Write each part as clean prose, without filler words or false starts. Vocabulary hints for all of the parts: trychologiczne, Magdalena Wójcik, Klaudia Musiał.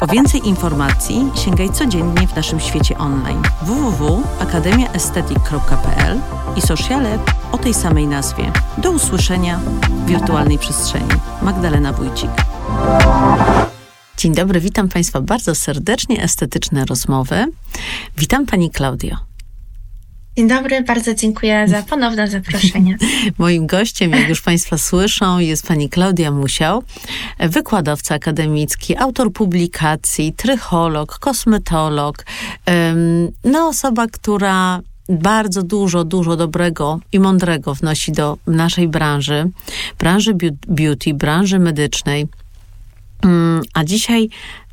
Po więcej informacji sięgaj codziennie w naszym świecie online www.akademiaestetyk.pl i sociale o tej samej nazwie. Do usłyszenia w wirtualnej przestrzeni. Magdalena Wójcik. Dzień dobry, witam Państwa bardzo serdecznie, estetyczne rozmowy. Witam Pani Klaudio. Dzień dobry, bardzo dziękuję za ponowne zaproszenie. Moim gościem, jak już Państwo słyszą, jest Pani Klaudia Musiał, wykładowca akademicki, autor publikacji, trycholog, kosmetolog, no osoba, która bardzo dużo dobrego i mądrego wnosi do naszej branży beauty, branży medycznej, a dzisiaj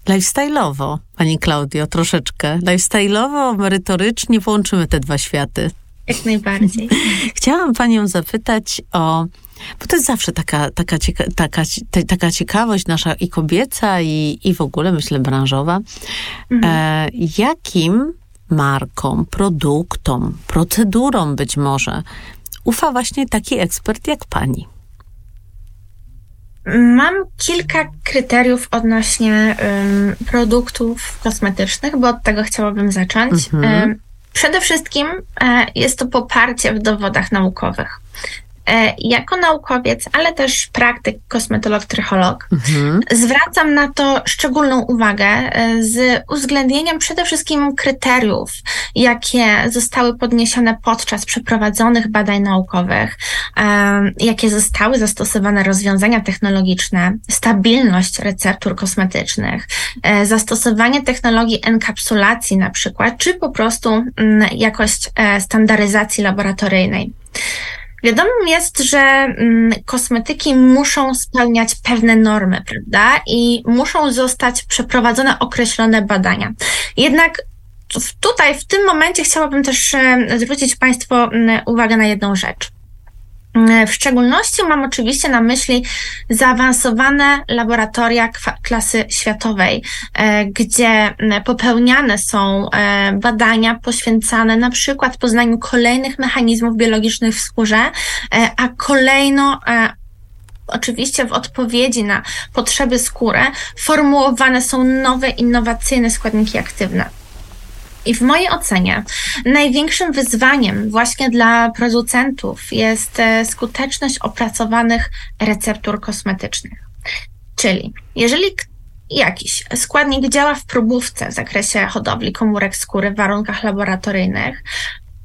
lifestyle'owo, Pani Klaudio, troszeczkę. Lifestyle'owo, merytorycznie połączymy te dwa światy. Jak najbardziej. Chciałam Panią zapytać o... Bo to jest zawsze taka ciekawość nasza i kobieca, i w ogóle, myślę, branżowa. Jakim markom, produktom, procedurom być może ufa właśnie taki ekspert jak Pani? Mam kilka kryteriów odnośnie produktów kosmetycznych, bo od tego chciałabym zacząć. Przede wszystkim jest to poparcie w dowodach naukowych. Jako naukowiec, ale też praktyk, kosmetolog, trycholog, zwracam na to szczególną uwagę z uwzględnieniem przede wszystkim kryteriów, jakie zostały podniesione podczas przeprowadzonych badań naukowych, jakie zostały zastosowane rozwiązania technologiczne, stabilność receptur kosmetycznych, zastosowanie technologii enkapsulacji na przykład, czy po prostu jakość standaryzacji laboratoryjnej. Wiadomo jest, że kosmetyki muszą spełniać pewne normy, prawda? I muszą zostać przeprowadzone określone badania. Jednak tutaj, w tym momencie chciałabym też zwrócić Państwu uwagę na jedną rzecz. W szczególności mam oczywiście na myśli zaawansowane laboratoria klasy światowej, gdzie popełniane są badania poświęcane na przykład poznaniu kolejnych mechanizmów biologicznych w skórze, a kolejno oczywiście w odpowiedzi na potrzeby skóry formułowane są nowe, innowacyjne składniki aktywne. I w mojej ocenie największym wyzwaniem właśnie dla producentów jest skuteczność opracowanych receptur kosmetycznych. Czyli jeżeli jakiś składnik działa w próbówce w zakresie hodowli komórek skóry w warunkach laboratoryjnych,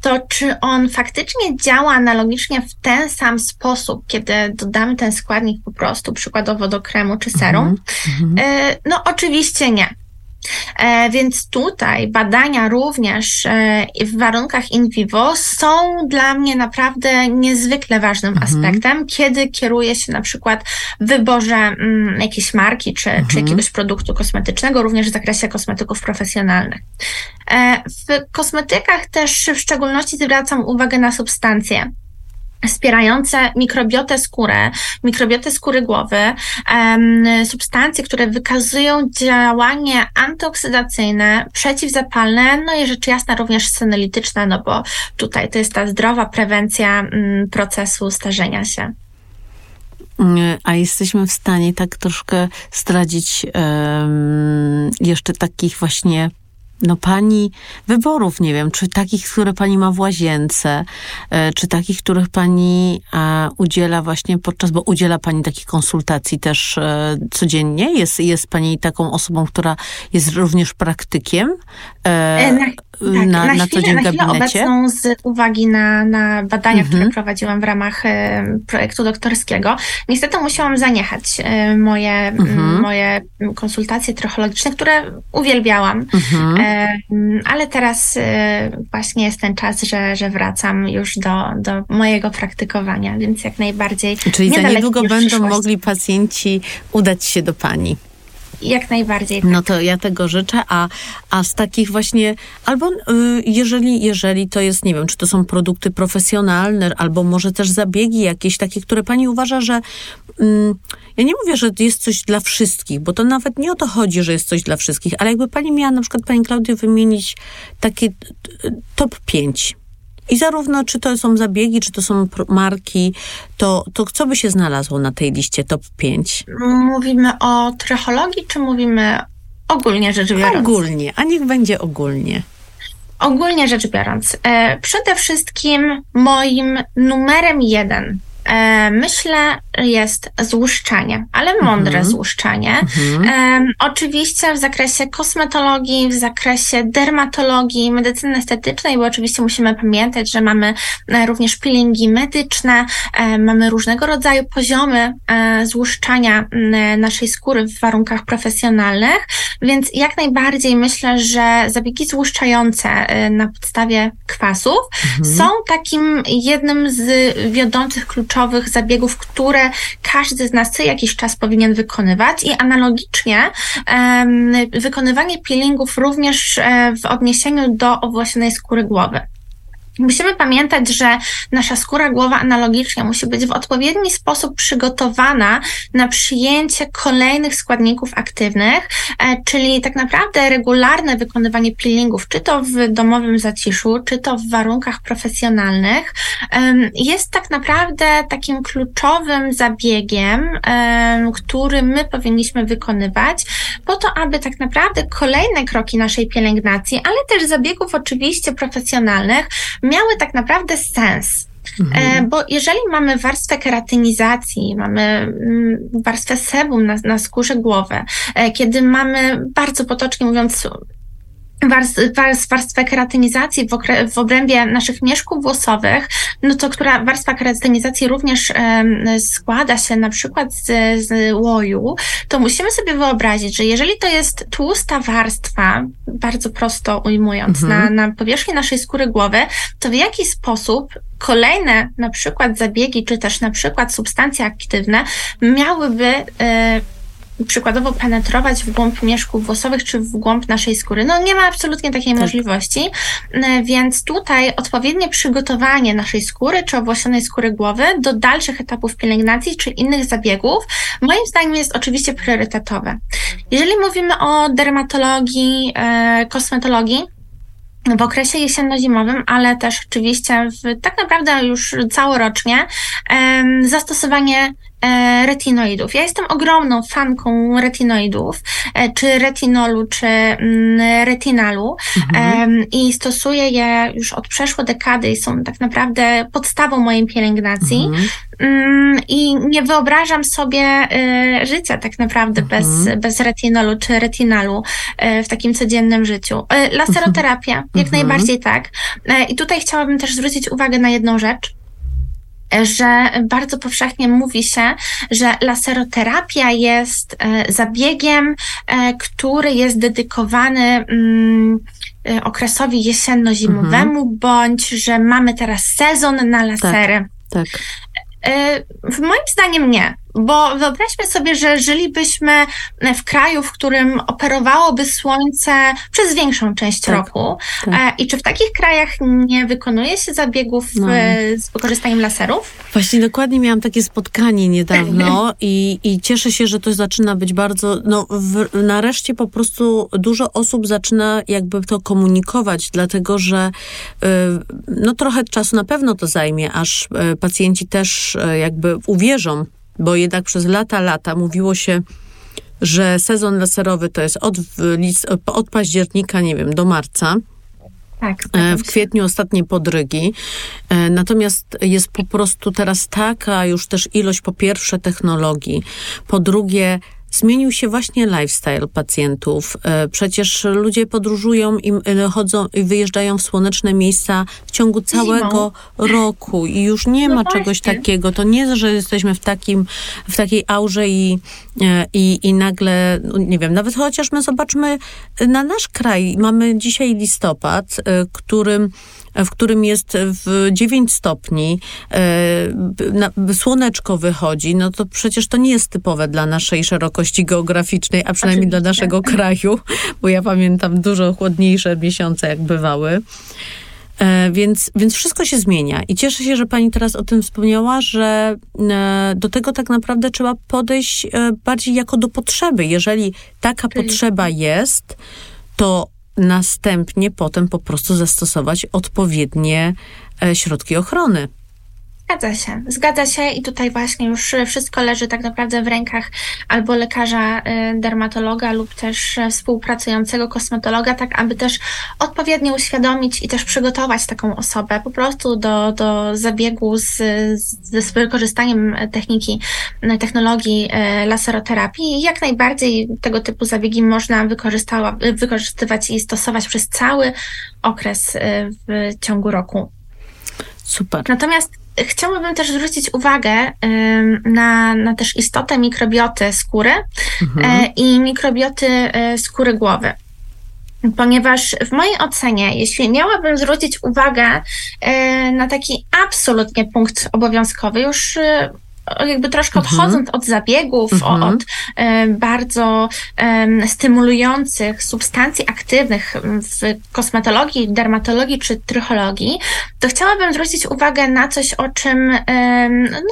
to czy on faktycznie działa analogicznie w ten sam sposób, kiedy dodamy ten składnik po prostu przykładowo do kremu czy serum? No oczywiście nie. Więc tutaj badania również w warunkach in vivo są dla mnie naprawdę niezwykle ważnym aspektem, kiedy kieruję się na przykład w wyborze jakiejś marki czy jakiegoś produktu kosmetycznego, również w zakresie kosmetyków profesjonalnych. W kosmetykach też w szczególności zwracam uwagę na substancje wspierające mikrobiotę skóry głowy, substancje, które wykazują działanie antyoksydacyjne, przeciwzapalne, no i rzecz jasna również senolityczne, no bo tutaj to jest ta zdrowa prewencja procesu starzenia się. A jesteśmy w stanie tak troszkę zdradzić jeszcze takich właśnie Pani wyborów, nie wiem, czy takich, które Pani ma w łazience, czy takich, których Pani udziela właśnie podczas, bo udziela Pani takich konsultacji też codziennie? Jest Pani taką osobą, która jest również praktykiem na co dzień w gabinecie? Obecną z uwagi na badania, które prowadziłam w ramach projektu doktorskiego, niestety musiałam zaniechać moje konsultacje trychologiczne, które uwielbiałam. Ale teraz właśnie jest ten czas, że wracam już do mojego praktykowania, więc jak najbardziej. Czyli za niedługo będą mogli pacjenci udać się do Pani. Jak najbardziej. Tak. No to ja tego życzę, a z takich właśnie, albo jeżeli to jest, nie wiem, czy to są produkty profesjonalne, albo może też zabiegi jakieś takie, które pani uważa, że ja nie mówię, że jest coś dla wszystkich, bo to nawet nie o to chodzi, że jest coś dla wszystkich, ale jakby pani miała na przykład, pani Klaudio, wymienić takie top 5 i zarówno czy to są zabiegi, czy to są marki, to co by się znalazło na tej liście top 5? Mówimy o trychologii, czy mówimy ogólnie rzecz biorąc? Ogólnie, a niech będzie ogólnie. Ogólnie rzecz biorąc, przede wszystkim moim numerem 1, myślę, jest złuszczanie, ale mądre złuszczanie. Oczywiście w zakresie kosmetologii, w zakresie dermatologii, medycyny estetycznej, bo oczywiście musimy pamiętać, że mamy również peelingi medyczne, mamy różnego rodzaju poziomy złuszczania naszej skóry w warunkach profesjonalnych, więc jak najbardziej myślę, że zabiegi złuszczające na podstawie kwasów są takim jednym z wiodących kluczowych zabiegów, które każdy z nas co jakiś czas powinien wykonywać i analogicznie wykonywanie peelingów również w odniesieniu do owłosionej skóry głowy. Musimy pamiętać, że nasza skóra głowa analogicznie musi być w odpowiedni sposób przygotowana na przyjęcie kolejnych składników aktywnych, czyli tak naprawdę regularne wykonywanie peelingów, czy to w domowym zaciszu, czy to w warunkach profesjonalnych, jest tak naprawdę takim kluczowym zabiegiem, który my powinniśmy wykonywać po to, aby tak naprawdę kolejne kroki naszej pielęgnacji, ale też zabiegów oczywiście profesjonalnych, miały tak naprawdę sens. Bo jeżeli mamy warstwę keratynizacji, mamy warstwę sebum na skórze głowy, kiedy mamy, bardzo potocznie mówiąc, warstwę keratynizacji w obrębie naszych mieszków włosowych, no to która warstwa keratynizacji również składa się na przykład z łoju, to musimy sobie wyobrazić, że jeżeli to jest tłusta warstwa, bardzo prosto ujmując, na powierzchni naszej skóry głowy, to w jaki sposób kolejne na przykład zabiegi, czy też na przykład substancje aktywne miałyby przykładowo penetrować w głąb mieszków włosowych czy w głąb naszej skóry. No nie ma absolutnie takiej możliwości, więc tutaj odpowiednie przygotowanie naszej skóry czy owłosionej skóry głowy do dalszych etapów pielęgnacji czy innych zabiegów moim zdaniem jest oczywiście priorytetowe. Jeżeli mówimy o dermatologii, kosmetologii, w okresie jesienno-zimowym, ale też oczywiście tak naprawdę już całorocznie zastosowanie retinoidów. Ja jestem ogromną fanką retinoidów, czy retinolu, czy retinalu i stosuję je już od przeszło dekady i są tak naprawdę podstawą mojej pielęgnacji i nie wyobrażam sobie życia tak naprawdę bez retinolu, czy retinalu w takim codziennym życiu. Laseroterapia, jak najbardziej tak. I tutaj chciałabym też zwrócić uwagę na jedną rzecz, że bardzo powszechnie mówi się, że laseroterapia jest zabiegiem, który jest dedykowany okresowi jesienno-zimowemu, bądź że mamy teraz sezon na lasery. Tak, tak. Moim zdaniem nie, bo wyobraźmy sobie, że żylibyśmy w kraju, w którym operowałoby słońce przez większą część roku. Tak. I czy w takich krajach nie wykonuje się zabiegów z wykorzystaniem laserów? Właśnie dokładnie miałam takie spotkanie niedawno i cieszę się, że to zaczyna być bardzo, nareszcie po prostu dużo osób zaczyna jakby to komunikować, dlatego że trochę czasu na pewno to zajmie, aż pacjenci też jakby uwierzą, bo jednak przez lata mówiło się, że sezon laserowy to jest od października, nie wiem, do marca. Tak, w kwietniu ostatnie podrygi. Natomiast jest po prostu teraz taka już też ilość, po pierwsze, technologii, po drugie, zmienił się właśnie lifestyle pacjentów. Przecież ludzie podróżują i chodzą i wyjeżdżają w słoneczne miejsca w ciągu całego roku i już nie ma czegoś takiego. To nie, że jesteśmy w takiej aurze i nagle, nie wiem, nawet chociaż my zobaczmy na nasz kraj. Mamy dzisiaj listopad, którym w którym jest w 9 stopni, słoneczko wychodzi, no to przecież to nie jest typowe dla naszej szerokości geograficznej, a przynajmniej dla naszego kraju, bo ja pamiętam dużo chłodniejsze miesiące, jak bywały. Więc wszystko się zmienia i cieszę się, że pani teraz o tym wspomniała, że do tego tak naprawdę trzeba podejść bardziej jako do potrzeby. Jeżeli taka potrzeba jest, to następnie potem po prostu zastosować odpowiednie środki ochrony. Zgadza się i tutaj właśnie już wszystko leży tak naprawdę w rękach albo lekarza dermatologa lub też współpracującego kosmetologa, tak aby też odpowiednio uświadomić i też przygotować taką osobę po prostu do zabiegu z wykorzystaniem technologii laseroterapii. Jak najbardziej tego typu zabiegi można wykorzystywać i stosować przez cały okres w ciągu roku. Super. Natomiast chciałabym też zwrócić uwagę na też istotę mikrobioty skóry i mikrobioty skóry głowy. Ponieważ w mojej ocenie, jeśli miałabym zwrócić uwagę na taki absolutnie punkt obowiązkowy, już jakby troszkę odchodząc od zabiegów, od bardzo stymulujących substancji aktywnych w kosmetologii, dermatologii czy trychologii, to chciałabym zwrócić uwagę na coś, o czym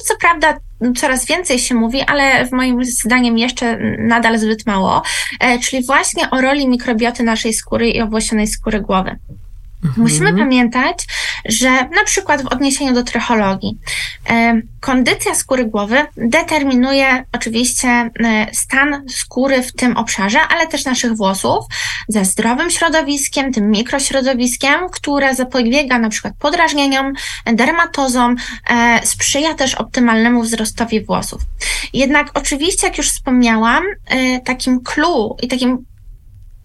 co prawda coraz więcej się mówi, ale w moim zdaniem jeszcze nadal zbyt mało, czyli właśnie o roli mikrobioty naszej skóry i owłosionej skóry głowy. Musimy pamiętać, że na przykład w odniesieniu do trychologii kondycja skóry głowy determinuje oczywiście stan skóry w tym obszarze, ale też naszych włosów ze zdrowym środowiskiem, tym mikrośrodowiskiem, które zapobiega na przykład podrażnieniom, dermatozom, sprzyja też optymalnemu wzrostowi włosów. Jednak oczywiście, jak już wspomniałam,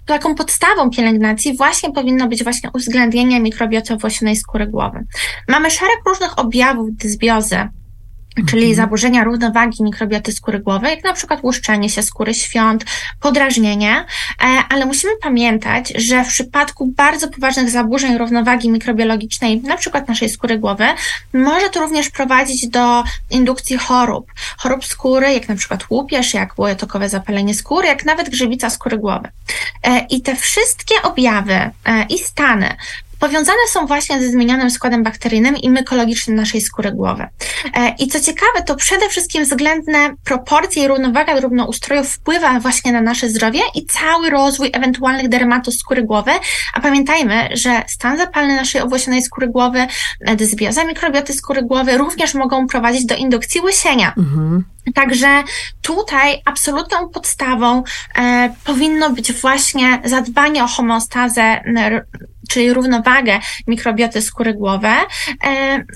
taką podstawą pielęgnacji właśnie powinno być właśnie uwzględnienie mikrobioty owłosionej skóry głowy. Mamy szereg różnych objawów dysbiozy, czyli zaburzenia równowagi mikrobioty skóry głowy, jak na przykład łuszczenie się skóry świąt, podrażnienie, ale musimy pamiętać, że w przypadku bardzo poważnych zaburzeń równowagi mikrobiologicznej, na przykład naszej skóry głowy, może to również prowadzić do indukcji chorób skóry, jak na przykład łupież, jak łojotokowe zapalenie skóry, jak nawet grzybica skóry głowy. I te wszystkie objawy i stany powiązane są właśnie ze zmienionym składem bakteryjnym i mykologicznym naszej skóry głowy. I co ciekawe, to przede wszystkim względne proporcje i równowaga równoustrojów wpływa właśnie na nasze zdrowie i cały rozwój ewentualnych dermatów skóry głowy. A pamiętajmy, że stan zapalny naszej owłosionej skóry głowy, dysbioza mikrobioty skóry głowy również mogą prowadzić do indukcji łysienia. Także tutaj absolutną podstawą powinno być właśnie zadbanie o homeostazę, czyli równowagę mikrobioty skóry głowy,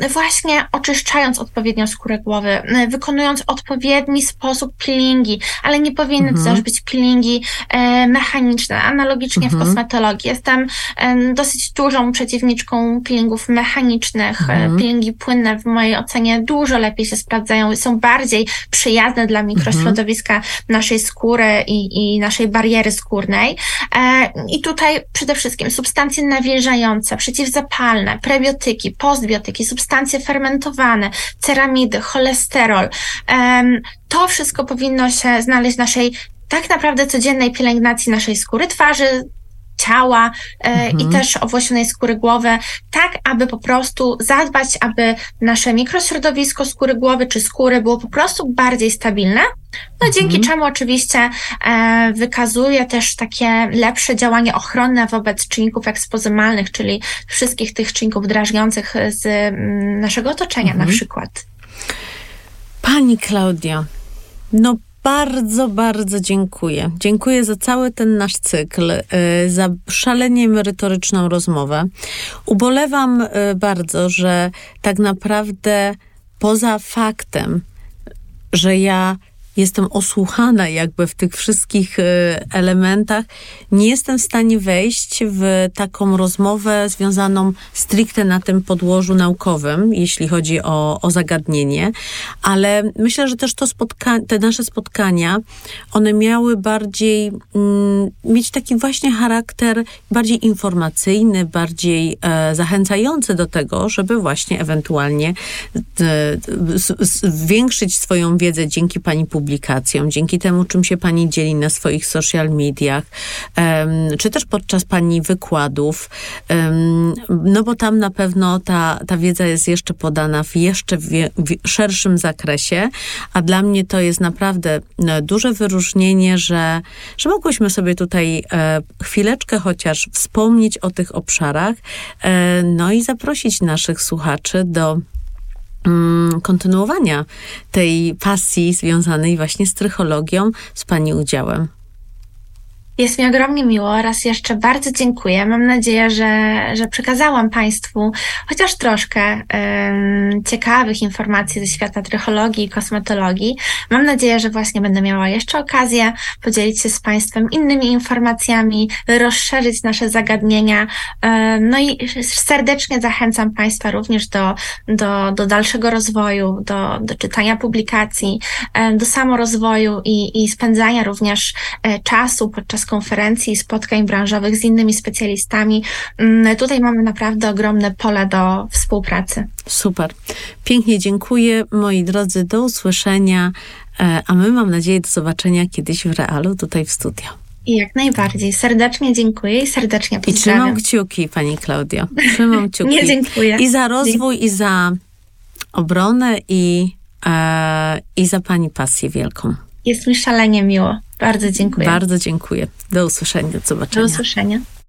właśnie oczyszczając odpowiednio skórę głowy, wykonując odpowiedni sposób peelingi, ale nie powinny też być peelingi mechaniczne, analogicznie w kosmetologii. Jestem dosyć dużą przeciwniczką peelingów mechanicznych. Peelingi płynne w mojej ocenie dużo lepiej się sprawdzają i są bardziej przyjazne dla mikrośrodowiska naszej skóry i naszej bariery skórnej. I tutaj przede wszystkim substancje nawilżające, przeciwzapalne, prebiotyki, postbiotyki, substancje fermentowane, ceramidy, cholesterol. To wszystko powinno się znaleźć w naszej tak naprawdę codziennej pielęgnacji naszej skóry, twarzy, ciała i też owłosionej skóry głowy, tak aby po prostu zadbać, aby nasze mikrośrodowisko skóry głowy czy skóry było po prostu bardziej stabilne, dzięki czemu oczywiście wykazuje też takie lepsze działanie ochronne wobec czynników ekspozymalnych, czyli wszystkich tych czynników drażniących z naszego otoczenia na przykład. Pani Klaudia, bardzo, bardzo dziękuję. Dziękuję za cały ten nasz cykl, za szalenie merytoryczną rozmowę. Ubolewam bardzo, że tak naprawdę poza faktem, że ja jestem osłuchana jakby w tych wszystkich elementach, nie jestem w stanie wejść w taką rozmowę związaną stricte na tym podłożu naukowym, jeśli chodzi o zagadnienie, ale myślę, że też te nasze spotkania, one miały bardziej mieć taki właśnie charakter bardziej informacyjny, bardziej zachęcający do tego, żeby właśnie ewentualnie zwiększyć swoją wiedzę dzięki pani publikacjom, dzięki temu, czym się pani dzieli na swoich social mediach, czy też podczas pani wykładów, no bo tam na pewno ta wiedza jest jeszcze podana w jeszcze szerszym zakresie, a dla mnie to jest naprawdę duże wyróżnienie, że mogłyśmy sobie tutaj chwileczkę chociaż wspomnieć o tych obszarach, no i zaprosić naszych słuchaczy do kontynuowania tej pasji związanej właśnie z trychologią, z pani udziałem. Jest mi ogromnie miło. Raz jeszcze bardzo dziękuję. Mam nadzieję, że przekazałam Państwu chociaż troszkę ciekawych informacji ze świata trychologii i kosmetologii. Mam nadzieję, że właśnie będę miała jeszcze okazję podzielić się z Państwem innymi informacjami, rozszerzyć nasze zagadnienia. No i serdecznie zachęcam Państwa również do dalszego rozwoju, do czytania publikacji, do samorozwoju i spędzania również czasu podczas konferencji i spotkań branżowych z innymi specjalistami. Tutaj mamy naprawdę ogromne pole do współpracy. Super. Pięknie dziękuję, moi drodzy, do usłyszenia, a my, mam nadzieję, do zobaczenia kiedyś w realu tutaj w studio. I jak najbardziej. Serdecznie dziękuję i serdecznie pozdrawiam. I trzymam kciuki, pani Klaudio. Trzymam kciuki. Nie, dziękuję. I za rozwój, i za obronę, i za pani pasję wielką. Jest mi szalenie miło. Bardzo dziękuję. Bardzo dziękuję. Do usłyszenia. Do zobaczenia. Do usłyszenia.